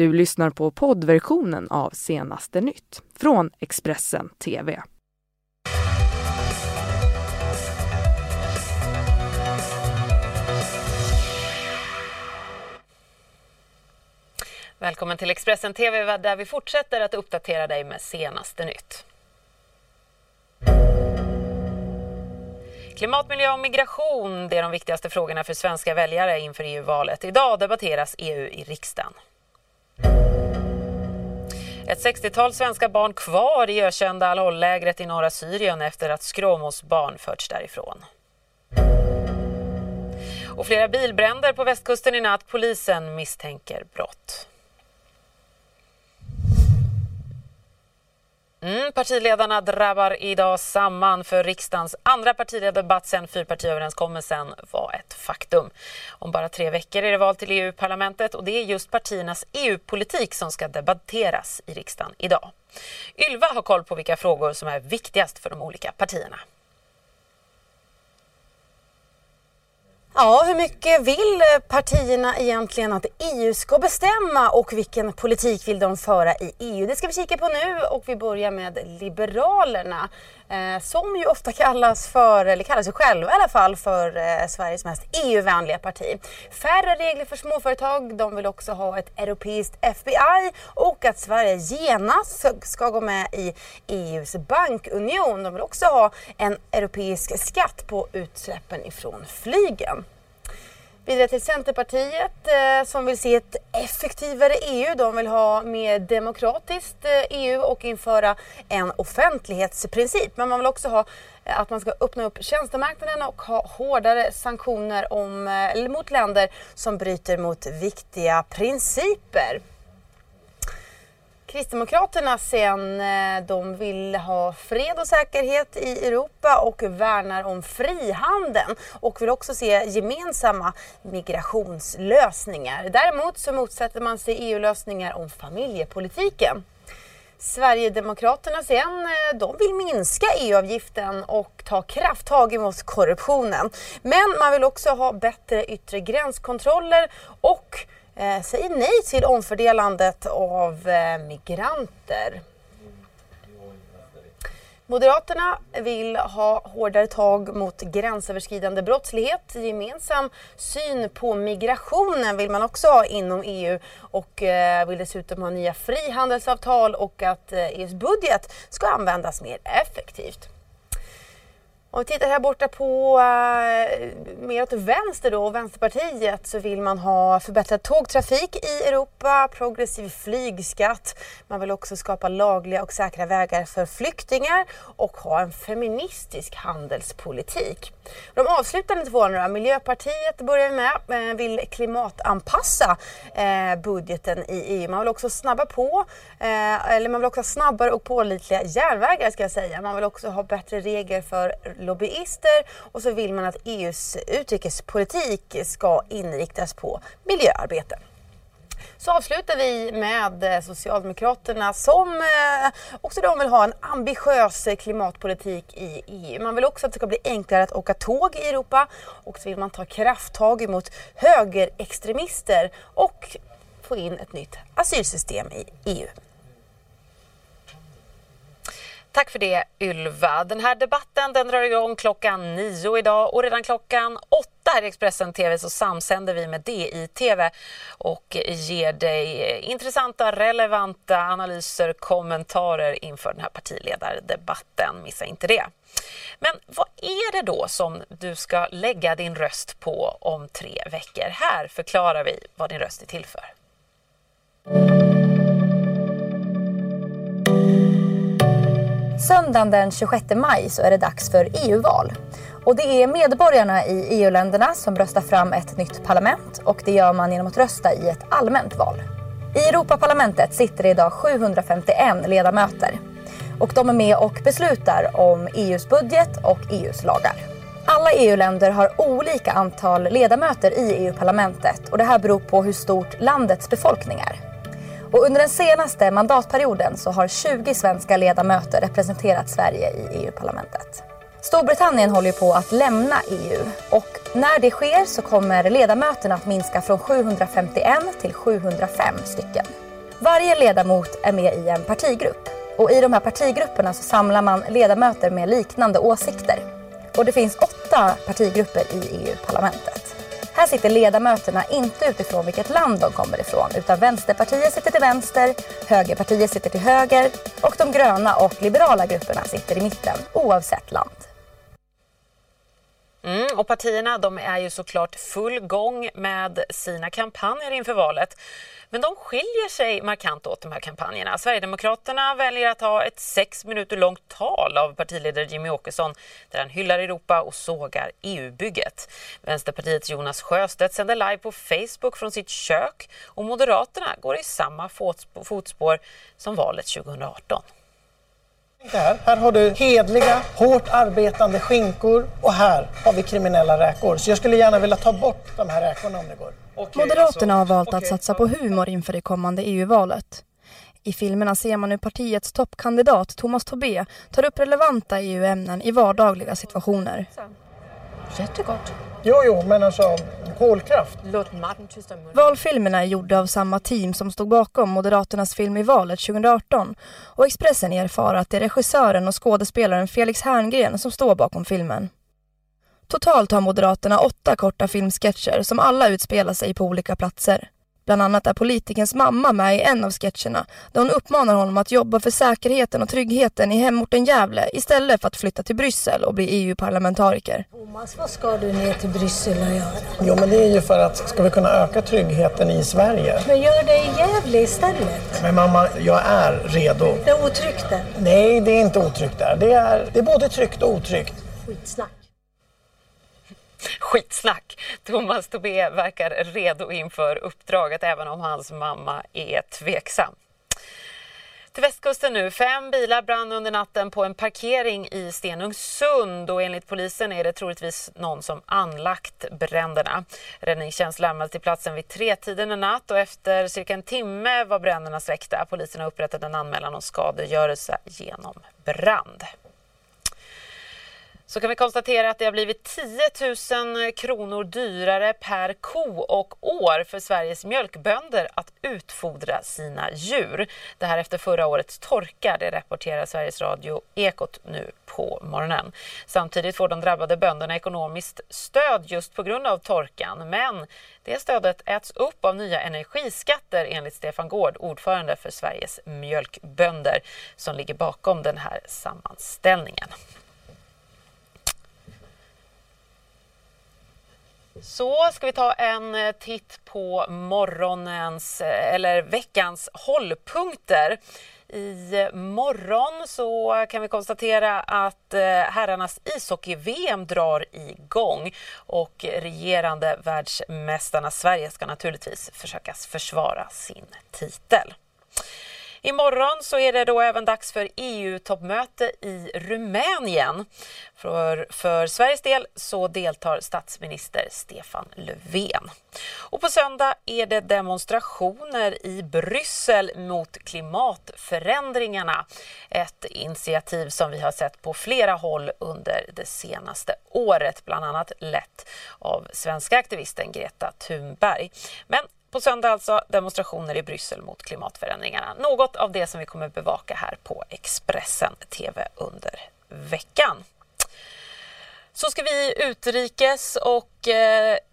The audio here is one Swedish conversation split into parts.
Du lyssnar på poddversionen av Senaste Nytt från Expressen TV. Välkommen till Expressen TV där vi fortsätter att uppdatera dig med Senaste Nytt. Klimat, miljö och migration, det är de viktigaste frågorna för svenska väljare inför EU-valet. Idag debatteras EU i riksdagen. Ett 60-tal svenska barn kvar i ökända Al-Hol-lägret i norra Syrien efter att Skråmos barn förts därifrån. Och flera bilbränder på västkusten i natt. Polisen misstänker brott. Partiledarna drabbar idag samman för riksdagens andra partiledardebatt sedan fyrpartiöverenskommelsen var ett faktum. Om bara 3 veckor är det val till EU-parlamentet och det är just partiernas EU-politik som ska debatteras i riksdagen idag. Ylva har koll på vilka frågor som är viktigast för de olika partierna. Ja, hur mycket vill partierna egentligen att EU ska bestämma och vilken politik vill de föra i EU? Det ska vi kika på nu och vi börjar med Liberalerna som ju ofta kallas för, eller kallar sig själva i alla fall, för Sveriges mest EU-vänliga parti. Färre regler för småföretag, de vill också ha ett europeiskt FBI och att Sverige genast ska gå med i EUs bankunion. De vill också ha en europeisk skatt på utsläppen ifrån flygen. Vidare till Centerpartiet som vill se ett effektivare EU. De vill ha mer demokratiskt EU och införa en offentlighetsprincip. Men man vill också ha att man ska öppna upp tjänstemarknaden och ha hårdare sanktioner mot länder som bryter mot viktiga principer. Kristdemokraterna de vill ha fred och säkerhet i Europa och värnar om frihandeln och vill också se gemensamma migrationslösningar. Däremot så motsätter man sig EU-lösningar om familjepolitiken. Sverigedemokraterna de vill minska EU-avgiften och ta krafttag emot korruptionen. Men man vill också ha bättre yttre gränskontroller och säger nej till omfördelandet av migranter. Moderaterna vill ha hårdare tag mot gränsöverskridande brottslighet. Gemensam syn på migrationen vill man också ha inom EU och vill dessutom ha nya frihandelsavtal och att EUs budget ska användas mer effektivt. Om vi tittar här borta på mer åt vänster då, Vänsterpartiet, så vill man ha förbättrad tågtrafik i Europa, progressiv flygskatt. Man vill också skapa lagliga och säkra vägar för flyktingar och ha en feministisk handelspolitik. De avslutande tvåorna, Miljöpartiet börjar med, vill klimatanpassa budgeten i EU. Man vill också ha snabbare och pålitliga järnvägar ska jag säga. Man vill också ha bättre regler för lobbyister och så vill man att EUs utrikespolitik ska inriktas på miljöarbete. Så avslutar vi med Socialdemokraterna som också de vill ha en ambitiös klimatpolitik i EU. Man vill också att det ska bli enklare att åka tåg i Europa och så vill man ta krafttag emot högerextremister och få in ett nytt asylsystem i EU. Tack för det, Ylva. Den här debatten drar igång klockan 9 idag och redan klockan 8 här i Expressen TV så samsänder vi med DI-TV och ger dig intressanta, relevanta analyser, kommentarer inför den här partiledardebatten. Missa inte det. Men vad är det då som du ska lägga din röst på om 3 veckor? Här förklarar vi vad din röst är till för. Söndagen den 26 maj så är det dags för EU-val. Och det är medborgarna i EU-länderna som röstar fram ett nytt parlament och det gör man genom att rösta i ett allmänt val. I Europaparlamentet sitter det idag 751 ledamöter och de är med och beslutar om EUs budget och EUs lagar. Alla EU-länder har olika antal ledamöter i EU-parlamentet och det här beror på hur stort landets befolkning är. Och under den senaste mandatperioden så har 20 svenska ledamöter representerat Sverige i EU-parlamentet. Storbritannien håller på att lämna EU och när det sker så kommer ledamöterna att minska från 751 till 705 stycken. Varje ledamot är med i en partigrupp. Och i de här partigrupperna så samlar man ledamöter med liknande åsikter. Och det finns 8 partigrupper i EU-parlamentet. Här sitter ledamöterna inte utifrån vilket land de kommer ifrån, utan vänsterpartiet sitter till vänster, högerpartiet sitter till höger och de gröna och liberala grupperna sitter i mitten, oavsett land. Och partierna, de är ju såklart full gång med sina kampanjer inför valet. Men de skiljer sig markant åt, de här kampanjerna. Sverigedemokraterna väljer att ha ett 6 minuter långt tal av partiledare Jimmy Åkesson där han hyllar Europa och sågar EU-bygget. Vänsterpartiets Jonas Sjöstedt sänder live på Facebook från sitt kök och Moderaterna går i samma fotspår som valet 2018. Här har du hedliga, hårt arbetande skinkor och här har vi kriminella räkor. Så jag skulle gärna vilja ta bort de här räkorna om det går. Okej, Moderaterna har valt att satsa på humor inför det kommande EU-valet. I filmerna ser man hur partiets toppkandidat Thomas Tobé tar upp relevanta EU-ämnen i vardagliga situationer. Jättegott. Jo, men alltså kolkraft. Valfilmerna är gjorda av samma team som stod bakom Moderaternas film i valet 2018. Och Expressen erfar att det är regissören och skådespelaren Felix Härngren som står bakom filmen. Totalt har Moderaterna 8 korta filmsketcher som alla utspelar sig på olika platser. Bland annat är politikens mamma med i en av sketcherna där hon uppmanar honom att jobba för säkerheten och tryggheten i hemorten Gävle istället för att flytta till Bryssel och bli EU-parlamentariker. Thomas, vad ska du ner till Bryssel och göra? Jo, men det är ju för att ska vi kunna öka tryggheten i Sverige. Men gör det i Gävle istället. Men mamma, jag är redo. Det är otryggt där. Nej, det är inte otryggt där. Det är både tryggt och otryggt. Skitsnack. Skitsnack. Thomas Tobé verkar redo inför uppdraget även om hans mamma är tveksam. Till västkusten nu. 5 bilar brann under natten på en parkering i Stenungsund och enligt polisen är det troligtvis någon som anlagt bränderna. Räddningstjänst larmades till platsen vid 3-tiden i natt och efter cirka en timme var bränderna släckta. Polisen har upprättat en anmälan om skadegörelse genom brand. Så kan vi konstatera att det har blivit 10 000 kronor dyrare per ko och år för Sveriges mjölkbönder att utfodra sina djur. Det här efter förra årets torka, det rapporterar Sveriges Radio Ekot nu på morgonen. Samtidigt får de drabbade bönderna ekonomiskt stöd just på grund av torkan. Men det stödet äts upp av nya energiskatter enligt Stefan Gård, ordförande för Sveriges mjölkbönder, som ligger bakom den här sammanställningen. Så ska vi ta en titt på morgonens eller veckans hållpunkter. I morgon så kan vi konstatera att herrarnas ishockey-VM drar igång och regerande världsmästarna Sverige ska naturligtvis försöka försvara sin titel. Imorgon så är det då även dags för EU-toppmöte i Rumänien. För Sveriges del så deltar statsminister Stefan Löfven. Och på söndag är det demonstrationer i Bryssel mot klimatförändringarna. Ett initiativ som vi har sett på flera håll under det senaste året. Bland annat lett av svenska aktivisten Greta Thunberg. Men på söndag alltså demonstrationer i Bryssel mot klimatförändringarna. Något av det som vi kommer bevaka här på Expressen TV under veckan. Så ska vi utrikes och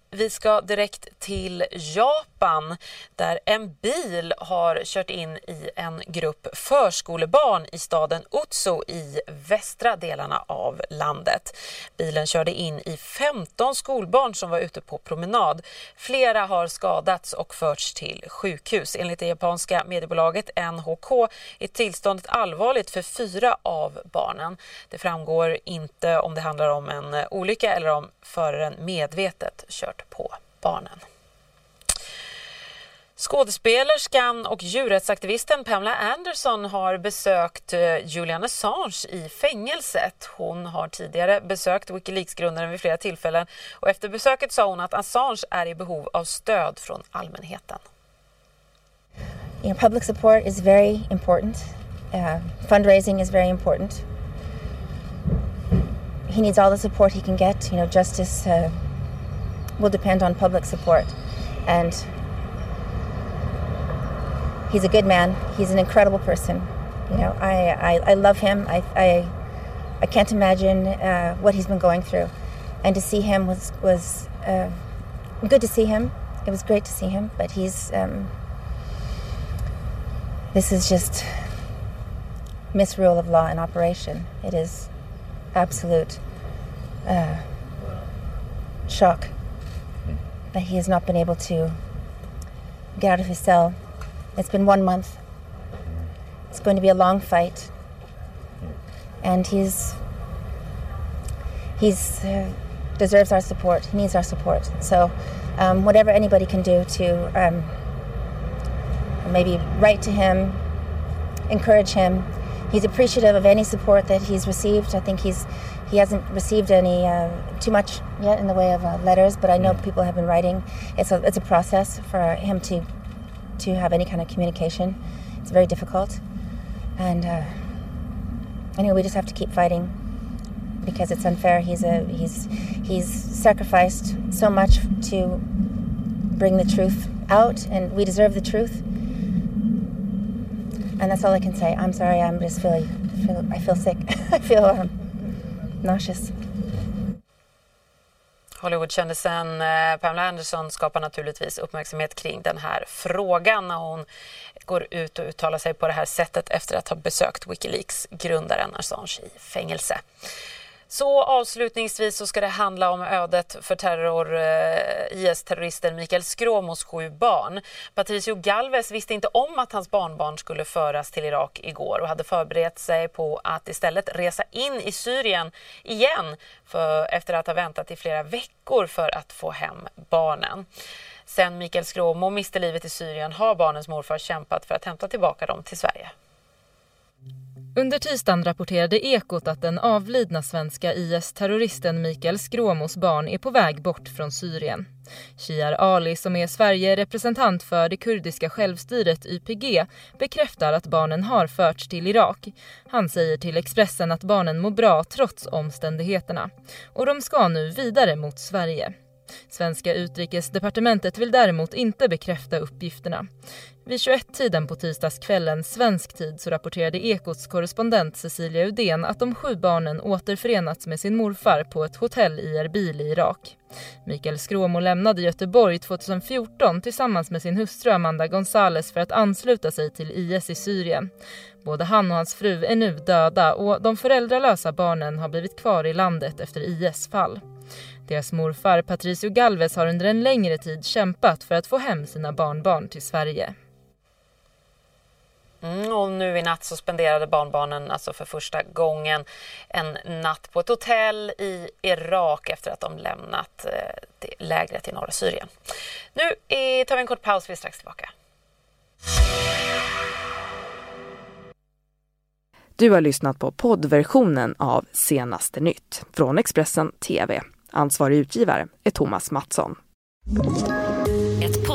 vi ska direkt till Japan där en bil har kört in i en grupp förskolebarn i staden Utsu i västra delarna av landet. Bilen körde in i 15 skolbarn som var ute på promenad. Flera har skadats och förts till sjukhus. Enligt det japanska mediebolaget NHK är tillståndet allvarligt för 4 av barnen. Det framgår inte om det handlar om en olycka eller om föraren medvetet kört på barnen. Skådespelerskan och djurrättsaktivisten Pamela Anderson har besökt Julian Assange i fängelset. Hon har tidigare besökt WikiLeaks-grundaren vid flera tillfällen och efter besöket sa hon att Assange är i behov av stöd från allmänheten. You know, public support is very important. Fundraising is very important. He needs all the support he can get, you know, justice will depend on public support and he's a good man. He's an incredible person. You know, I love him. I can't imagine what he's been going through, and to see him was good to see him. It was great to see him, but he's this is just misrule of law in operation. It is absolute shock that he has not been able to get out of his cell. It's been 1 month. It's going to be a long fight, and he's deserves our support. He needs our support. So whatever anybody can do to maybe write to him, encourage him. He's appreciative of any support that he's received. I think he hasn't received any too much yet in the way of letters, but I know people have been writing. It's a process for him to have any kind of communication. It's very difficult, and anyway, we just have to keep fighting because it's unfair. He's sacrificed so much to bring the truth out, and we deserve the truth. And that's all I can say. I'm sorry. I'm just I feel sick. I feel nauseous. Hollywoodkändisen Pamela Anderson skapar naturligtvis uppmärksamhet kring den här frågan när hon går ut och uttalar sig på det här sättet efter att ha besökt WikiLeaks grundaren Assange i fängelse. Så avslutningsvis så ska det handla om ödet för IS-terroristen Mikael Skråmos 7 barn. Patricio Galvez visste inte om att hans barnbarn skulle föras till Irak igår och hade förberett sig på att istället resa in i Syrien igen efter att ha väntat i flera veckor för att få hem barnen. Sen Mikael Skråmo miste livet i Syrien har barnens morfar kämpat för att hämta tillbaka dem till Sverige. Under tisdagen rapporterade Ekot att den avlidna svenska IS-terroristen Mikael Skråmos barn är på väg bort från Syrien. Shiar Ali, som är Sverige-representant för det kurdiska självstyret YPG, bekräftar att barnen har förts till Irak. Han säger till Expressen att barnen mår bra trots omständigheterna. Och de ska nu vidare mot Sverige. Svenska utrikesdepartementet vill däremot inte bekräfta uppgifterna. Vid 21-tiden på tisdagskvällen svensk tid så rapporterade Ekots korrespondent Cecilia Udén att de 7 barnen återförenats med sin morfar på ett hotell i Erbil i Irak. Mikael Skråmo lämnade Göteborg 2014 tillsammans med sin hustru Amanda Gonzalez för att ansluta sig till IS i Syrien. Både han och hans fru är nu döda och de föräldralösa barnen har blivit kvar i landet efter IS-fall. Deras morfar Patricio Galvez har under en längre tid kämpat för att få hem sina barnbarn till Sverige. Och nu i natt så spenderade barnbarnen alltså för första gången en natt på ett hotell i Irak efter att de lämnat lägret i norra Syrien. Nu tar vi en kort paus, vi är strax tillbaka. Du har lyssnat på poddversionen av Senaste Nytt från Expressen TV. Ansvarig utgivare är Thomas Mattsson. Ett